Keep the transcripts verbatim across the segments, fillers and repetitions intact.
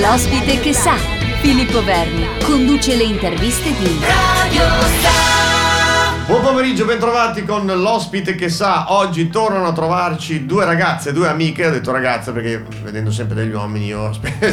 L'ospite che sa, Filippo Verni, conduce le interviste di Radio Sa. Buon pomeriggio, bentrovati con l'ospite che sa. Oggi tornano a trovarci due ragazze, due amiche. Ho detto ragazze perché vedendo sempre degli uomini io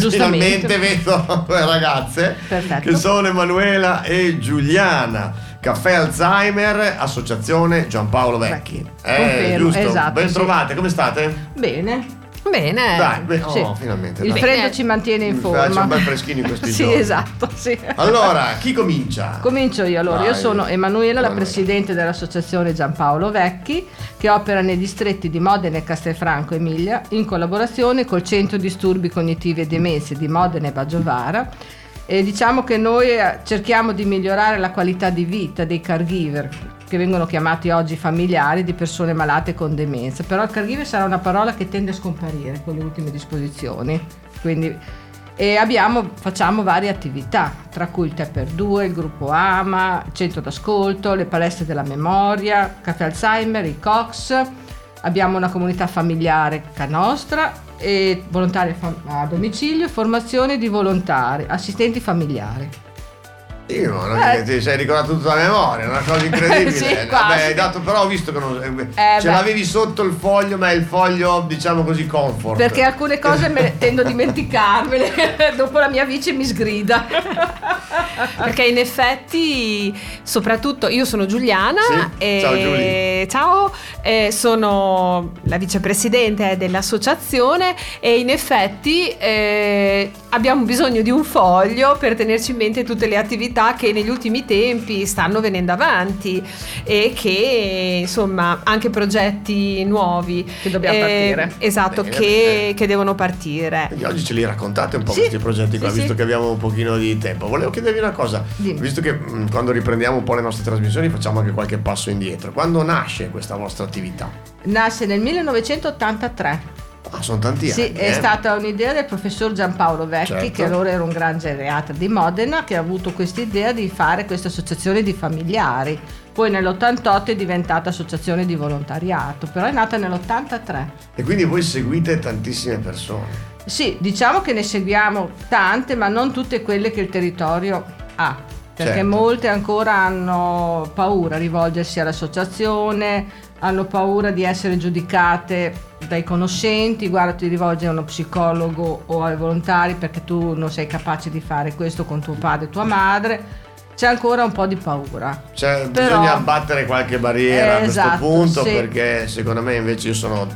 finalmente vedo due ragazze. Perfetto. Che sono Emanuela e Giuliana. Caffè Alzheimer, Associazione Giampaolo Vecchi. Eh, giusto, esatto, ben trovate, sì. Come state? Bene. Bene. Dai, beh, oh, sì. Finalmente. Il dai. Freddo ci mantiene in forma. Faccio un bel freschino in questi sì, giorni. Sì, esatto, sì. Allora, chi comincia? Comincio io allora. Vai. Io sono Emanuela, la presidente dell'Associazione Giampaolo Vecchi, che opera nei distretti di Modena e Castelfranco Emilia in collaborazione col Centro Disturbi Cognitivi e Demenze di Modena e Baggiovara. E diciamo che noi cerchiamo di migliorare la qualità di vita dei caregiver, che vengono chiamati oggi familiari di persone malate con demenza. Però il caregiver sarà una parola che tende a scomparire con le ultime disposizioni. Quindi, e abbiamo, facciamo varie attività, tra cui il tre per due, il gruppo AMA, il centro d'ascolto, le palestre della memoria, Caffè Alzheimer, i COX. Abbiamo una comunità familiare ca nostra e volontari a domicilio, formazione di volontari, assistenti familiari. Io non eh. ti sei ricordato tutta la memoria, è una cosa incredibile. Sì, vabbè, hai dato, però ho visto che non, eh, ce beh. l'avevi sotto il foglio, ma è il foglio, diciamo così, comfort. Perché alcune cose me tendo a dimenticarmele, dopo la mia vice mi sgrida. Perché in effetti, soprattutto, io sono Giuliana. Sì. E ciao Giulia. Ciao, eh, sono la vicepresidente dell'associazione e in effetti eh, abbiamo bisogno di un foglio per tenerci in mente tutte le attività che negli ultimi tempi stanno venendo avanti e che insomma anche progetti nuovi che dobbiamo eh, partire, esatto, bene, che, bene. che devono partire. Quindi oggi ce li raccontate un po', sì, questi progetti qua, sì, visto sì. che abbiamo un pochino di tempo. Volevo chiedervi una cosa. Dimmi. Visto che mh, quando riprendiamo un po' le nostre trasmissioni facciamo anche qualche passo indietro. Quando nasce questa vostra attività? Nasce nel millenovecentottantatré. Ah, sono tanti anni. Sì, è eh. stata un'idea del professor Giampaolo Vecchi, certo. che allora era un gran geriatra di Modena, che ha avuto questa idea di fare questa associazione di familiari. Poi nell'ottantotto è diventata associazione di volontariato, però è nata nell'ottantatré. E quindi voi seguite tantissime persone? Sì, diciamo che ne seguiamo tante, ma non tutte quelle che il territorio ha, perché certo. molte ancora hanno paura a rivolgersi all'associazione, hanno paura di essere giudicate dai conoscenti, guarda ti rivolgi a uno psicologo o ai volontari perché tu non sei capace di fare questo con tuo padre e tua madre. C'è ancora un po' di paura. Cioè, però bisogna abbattere qualche barriera, eh, a questo esatto, punto sì. perché secondo me invece io sono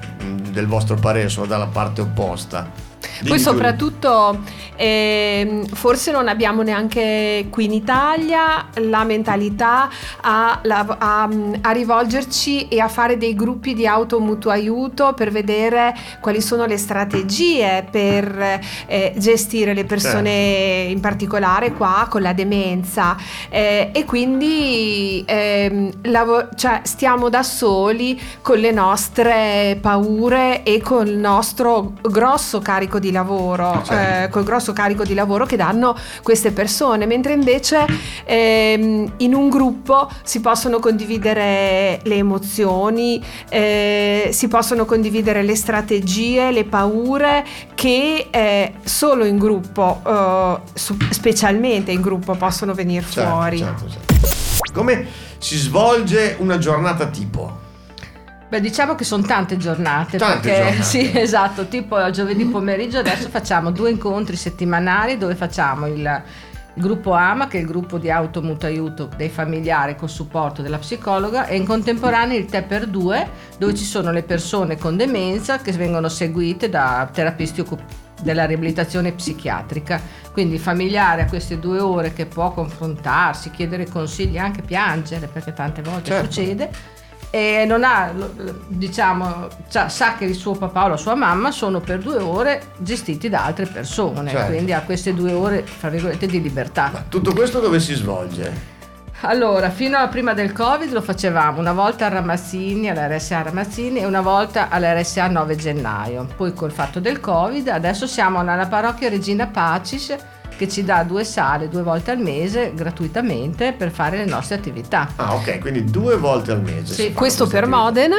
del vostro parere, sono dalla parte opposta. Poi soprattutto eh, forse non abbiamo neanche qui in Italia la mentalità a, la, a, a rivolgerci e a fare dei gruppi di automutuo aiuto per vedere quali sono le strategie per eh, gestire le persone, certo. in particolare qua con la demenza, eh, e quindi eh, lav- cioè stiamo da soli con le nostre paure e col nostro grosso carico di lavoro, cioè. eh, col grosso carico di lavoro che danno queste persone, mentre invece ehm, in un gruppo si possono condividere le emozioni, eh, si possono condividere le strategie, le paure che eh, solo in gruppo, eh, su, specialmente in gruppo, possono venire certo, fuori. Certo, certo. Come si svolge una giornata tipo? Beh, diciamo che sono tante giornate, tante perché giornate. Sì, esatto, tipo giovedì pomeriggio adesso facciamo due incontri settimanali dove facciamo il, il gruppo AMA, che è il gruppo di automutuo aiuto dei familiari con supporto della psicologa, e in contemporanea il tre per due dove ci sono le persone con demenza che vengono seguite da terapisti occupati della riabilitazione psichiatrica. Quindi il familiare a queste due ore che può confrontarsi, chiedere consigli, anche piangere, perché tante volte certo. succede. E non ha, diciamo, sa che il suo papà o la sua mamma sono per due ore gestiti da altre persone, certo. quindi ha queste due ore, fra virgolette, di libertà. Ma tutto questo dove si svolge? Allora, fino a prima del Covid lo facevamo una volta a Ramazzini, all'erre esse a Ramazzini, e una volta all'erre esse a nove gennaio. Poi col fatto del Covid, adesso siamo alla parrocchia Regina Pacis, che ci dà due sale due volte al mese gratuitamente per fare le nostre attività. Ah, ok, quindi due volte al mese. Sì, questo per attività. Modena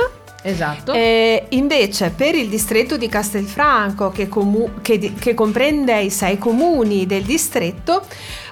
Esatto. Eh, invece per il distretto di Castelfranco, che, comu- che, di- che comprende i sei comuni del distretto,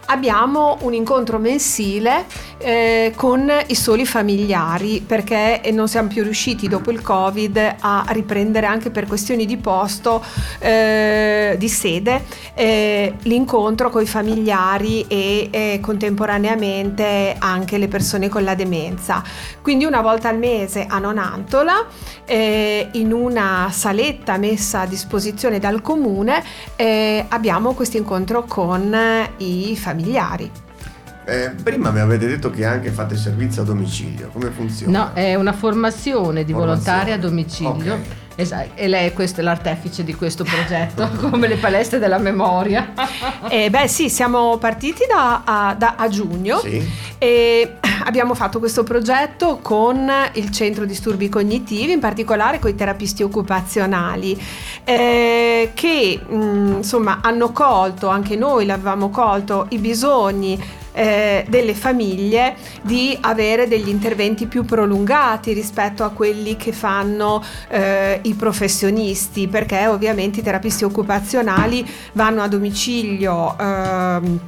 abbiamo un incontro mensile eh, con i soli familiari, perché non siamo più riusciti dopo il Covid a riprendere, anche per questioni di posto, eh, di sede, eh, l'incontro con i familiari e eh, contemporaneamente anche le persone con la demenza. Quindi una volta al mese a Nonantola, eh, in una saletta messa a disposizione dal comune, eh, abbiamo questo incontro con i familiari. Familiari. Eh, prima mi avete detto che anche fate servizio a domicilio, come funziona? No, è una formazione di volontari a domicilio. Okay. Esatto, e lei è, questo, è l'artefice di questo progetto, come le palestre della memoria. eh, beh sì, siamo partiti da a, da, a giugno, sì. E abbiamo fatto questo progetto con il Centro Disturbi Cognitivi, in particolare con i terapisti occupazionali, eh, che mh, insomma hanno colto, anche noi l'avevamo colto, i bisogni Eh, delle famiglie di avere degli interventi più prolungati rispetto a quelli che fanno eh, i professionisti, perché ovviamente i terapisti occupazionali vanno a domicilio ehm,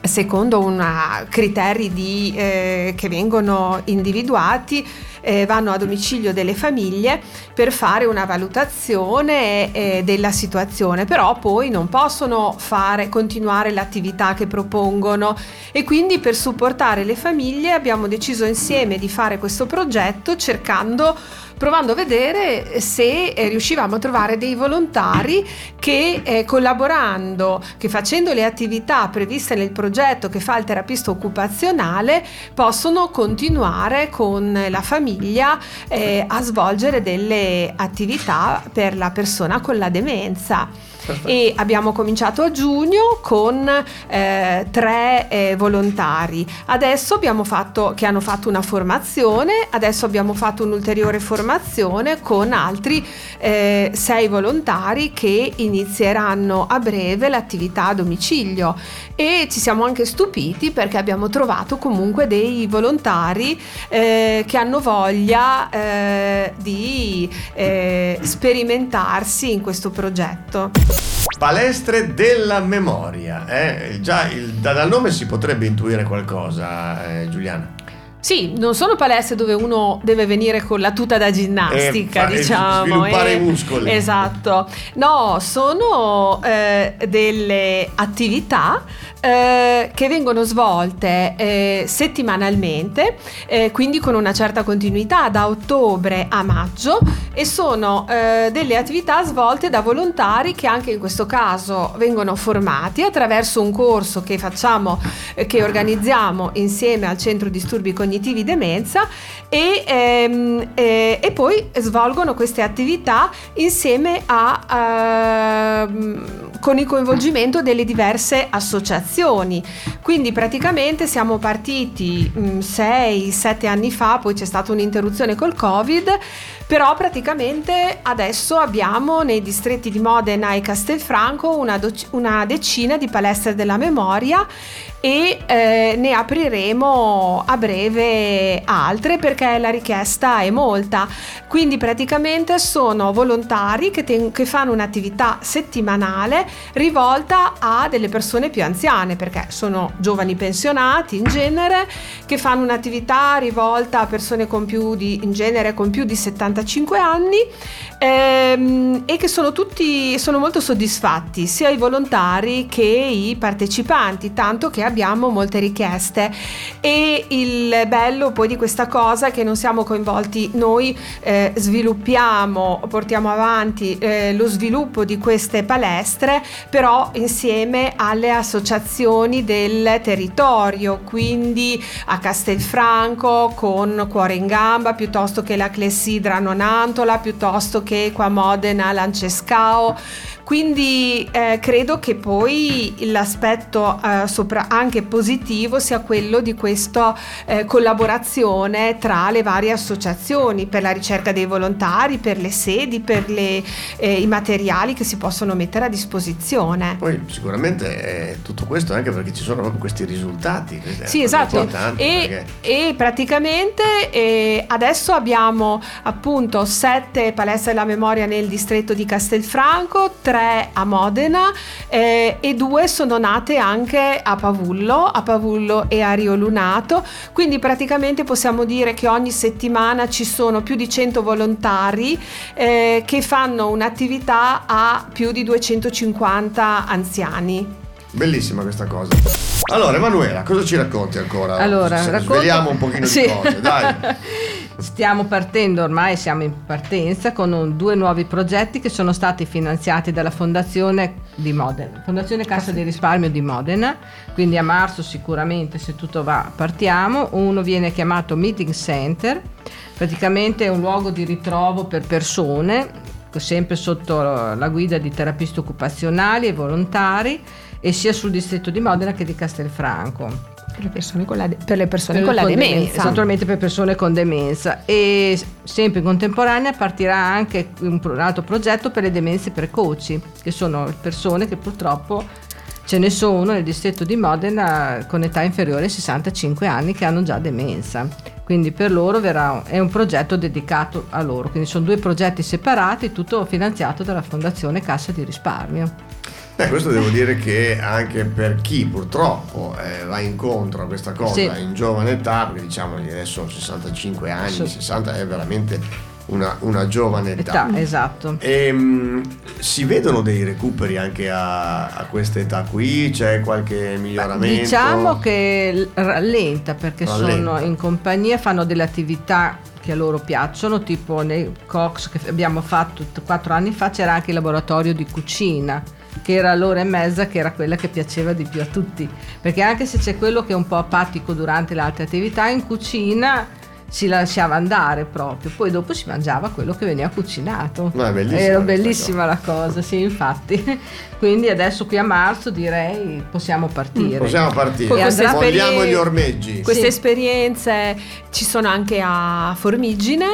secondo una, criteri di, eh, che vengono individuati, eh, vanno a domicilio delle famiglie per fare una valutazione eh, della situazione, però poi non possono fare, continuare l'attività che propongono, e quindi per supportare le famiglie abbiamo deciso insieme di fare questo progetto, cercando, provando a vedere se eh, riuscivamo a trovare dei volontari che eh, collaborando, che facendo le attività previste nel progetto che fa il terapista occupazionale, possono continuare con la famiglia eh, a svolgere delle attività per la persona con la demenza. E abbiamo cominciato a giugno con eh, tre eh, volontari. Adesso abbiamo fatto, che hanno fatto una formazione, adesso abbiamo fatto un'ulteriore formazione con altri eh, sei volontari che inizieranno a breve l'attività a domicilio, e ci siamo anche stupiti perché abbiamo trovato comunque dei volontari eh, che hanno voglia eh, di eh, sperimentarsi in questo progetto. Palestre della memoria, eh? Già il, dal nome si potrebbe intuire qualcosa, eh, Giuliana. Sì, non sono palestre dove uno deve venire con la tuta da ginnastica, eh, diciamo, sviluppare eh, i muscoli. Esatto. No, sono eh, delle attività eh, che vengono svolte eh, settimanalmente, eh, quindi con una certa continuità da ottobre a maggio, e sono eh, delle attività svolte da volontari che anche in questo caso vengono formati attraverso un corso che facciamo, eh, che organizziamo insieme al Centro Disturbi Cognitivi Cognitivi demenza, e, ehm, eh, e poi svolgono queste attività insieme a ehm, con il coinvolgimento delle diverse associazioni. Quindi praticamente siamo partiti sei sette anni fa, poi c'è stata un'interruzione col Covid, però praticamente adesso abbiamo nei distretti di Modena e Castelfranco una, doc- una decina di palestre della memoria, e eh, ne apriremo a breve altre perché la richiesta è molta. Quindi praticamente sono volontari che, ten- che fanno un'attività settimanale rivolta a delle persone più anziane, perché sono giovani pensionati in genere, che fanno un'attività rivolta a persone con più di, in genere con più di settantacinque anni, ehm, e che sono tutti sono molto soddisfatti, sia i volontari che i partecipanti, tanto che abbiamo molte richieste. E il bello poi di questa cosa è che non siamo coinvolti noi, eh, sviluppiamo, portiamo avanti eh, lo sviluppo di queste palestre, però insieme alle associazioni del territorio, quindi a Castelfranco con Cuore in Gamba, piuttosto che la Clessidra Antola, piuttosto che qua Modena Lancescao. Quindi eh, credo che poi l'aspetto eh, sopra anche positivo sia quello di questa eh, collaborazione tra le varie associazioni per la ricerca dei volontari, per le sedi, per le, eh, i materiali che si possono mettere a disposizione. Poi sicuramente eh, tutto questo anche perché ci sono proprio questi risultati. Sì, esatto. E, perché... e praticamente eh, adesso abbiamo appunto appunto sette palestre della memoria nel distretto di Castelfranco, tre a Modena eh, e due sono nate anche a Pavullo, a Pavullo e a Rio Lunato. Quindi praticamente possiamo dire che ogni settimana ci sono più di cento volontari eh, che fanno un'attività a più di duecentocinquanta anziani. Bellissima questa cosa. Allora Emanuela, cosa ci racconti ancora? Allora, Se, racconto... sveliamo un pochino sì. di cose, dai. Stiamo partendo, ormai siamo in partenza con un, due nuovi progetti che sono stati finanziati dalla Fondazione di Modena, Fondazione Cassa di Risparmio di Modena, quindi a marzo sicuramente, se tutto va, partiamo. Uno viene chiamato Meeting Center, praticamente è un luogo di ritrovo per persone, sempre sotto la guida di terapisti occupazionali e volontari, e sia sul distretto di Modena che di Castelfranco. Per le persone con la, de- per le persone per con la con demenza. demenza. Naturalmente per persone con demenza. E sempre in contemporanea partirà anche un, pro- un altro progetto per le demenze precoci, che sono persone che purtroppo ce ne sono nel distretto di Modena con età inferiore ai sessantacinque anni che hanno già demenza. Quindi per loro verrà, è un progetto dedicato a loro. Quindi sono due progetti separati, tutto finanziato dalla Fondazione Cassa di Risparmio. Beh, questo devo dire che anche per chi purtroppo eh, va incontro a questa cosa sì. in giovane età, perché diciamo adesso sessantacinque anni, sì. sessanta è veramente una, una giovane età. età esatto. E, mh, si vedono dei recuperi anche a, a questa età qui? C'è qualche miglioramento? Diciamo che rallenta perché rallenta. Sono in compagnia, fanno delle attività che a loro piacciono, tipo nei Cox che abbiamo fatto quattro anni fa c'era anche il laboratorio di cucina, che era l'ora e mezza, che era quella che piaceva di più a tutti, perché anche se c'è quello che è un po' apatico durante le altre attività, in cucina si lasciava andare proprio, poi dopo si mangiava quello che veniva cucinato. Ma bellissima, era bellissima la cosa, sì, infatti. Quindi adesso qui a marzo direi possiamo partire. Possiamo partire. Vogliamo gli ormeggi. Queste sì. esperienze ci sono anche a Formigine.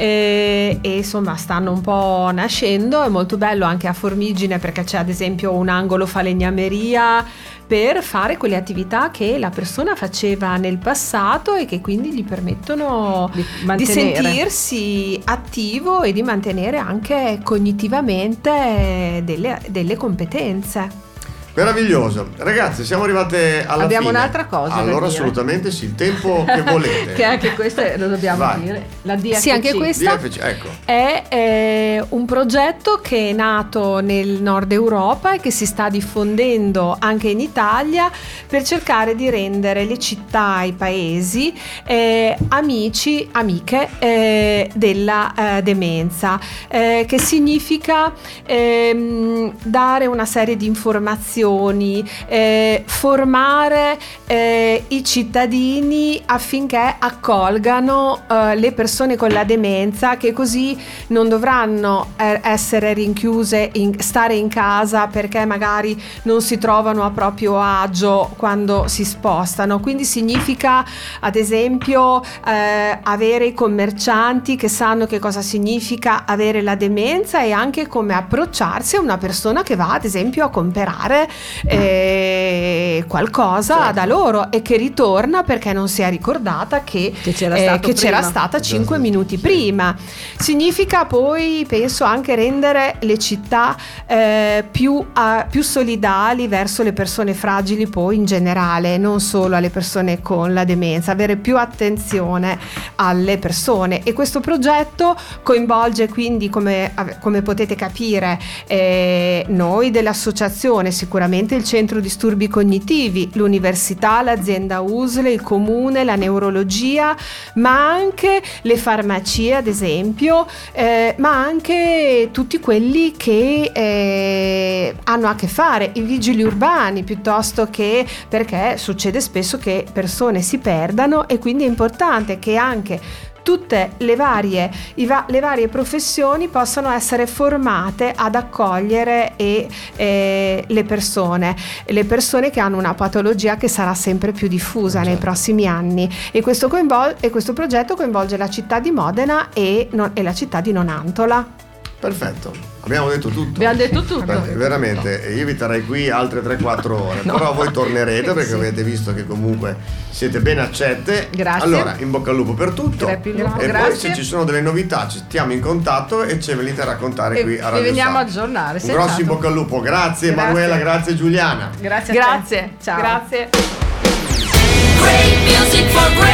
E, e insomma stanno un po' nascendo, è molto bello anche a Formigine perché c'è ad esempio un angolo falegnameria per fare quelle attività che la persona faceva nel passato e che quindi gli permettono di, di sentirsi attivo e di mantenere anche cognitivamente delle, delle competenze. Meraviglioso, ragazzi, siamo arrivate alla abbiamo fine. Un'altra cosa allora assolutamente sì, il tempo che volete che anche questa lo dobbiamo Vai. dire, la D F C, sì, anche questa D F C, ecco. è eh, un progetto che è nato nel nord Europa e che si sta diffondendo anche in Italia per cercare di rendere le città, i paesi eh, amici, amiche eh, della eh, demenza, eh, che significa eh, dare una serie di informazioni, Eh, formare eh, i cittadini affinché accolgano eh, le persone con la demenza, che così non dovranno eh, essere rinchiuse, in, stare in casa perché magari non si trovano a proprio agio quando si spostano. Quindi significa ad esempio eh, avere i commercianti che sanno che cosa significa avere la demenza e anche come approcciarsi a una persona che va ad esempio a comprare Eh, qualcosa certo. da loro e che ritorna perché non si è ricordata che, che, c'era, eh, che c'era stata cinque esatto. minuti prima. Significa poi penso anche rendere le città eh, più, a, più solidali verso le persone fragili, poi in generale, non solo alle persone con la demenza, avere più attenzione alle persone, e questo progetto coinvolge quindi, come, come potete capire, eh, noi dell'associazione, sicuramente il Centro Disturbi Cognitivi, l'università, l'azienda U S L, il comune, la neurologia, ma anche le farmacie ad esempio, eh, ma anche tutti quelli che eh, hanno a che fare, i vigili urbani piuttosto che, perché succede spesso che persone si perdano e quindi è importante che anche tutte le varie, va- le varie professioni possono essere formate ad accogliere e, e le persone, le persone che hanno una patologia che sarà sempre più diffusa certo. nei prossimi anni, e questo, coinvol- e questo progetto coinvolge la città di Modena e, non- e la città di Nonantola. Perfetto, abbiamo detto tutto. Abbiamo detto tutto. Beh, veramente, io vi terrei qui altre tre quattro ore, no. Però voi tornerete perché sì. Avete visto che comunque siete ben accette. Grazie. Allora, in bocca al lupo per tutto. E grazie. Poi se ci sono delle novità ci stiamo in contatto e ce venite a raccontare e qui a Radio Star. E veniamo a aggiornare. Un grosso in bocca al lupo. Grazie, grazie Emanuela, grazie Giuliana. Grazie a te. Grazie. Ciao. Grazie. Great music for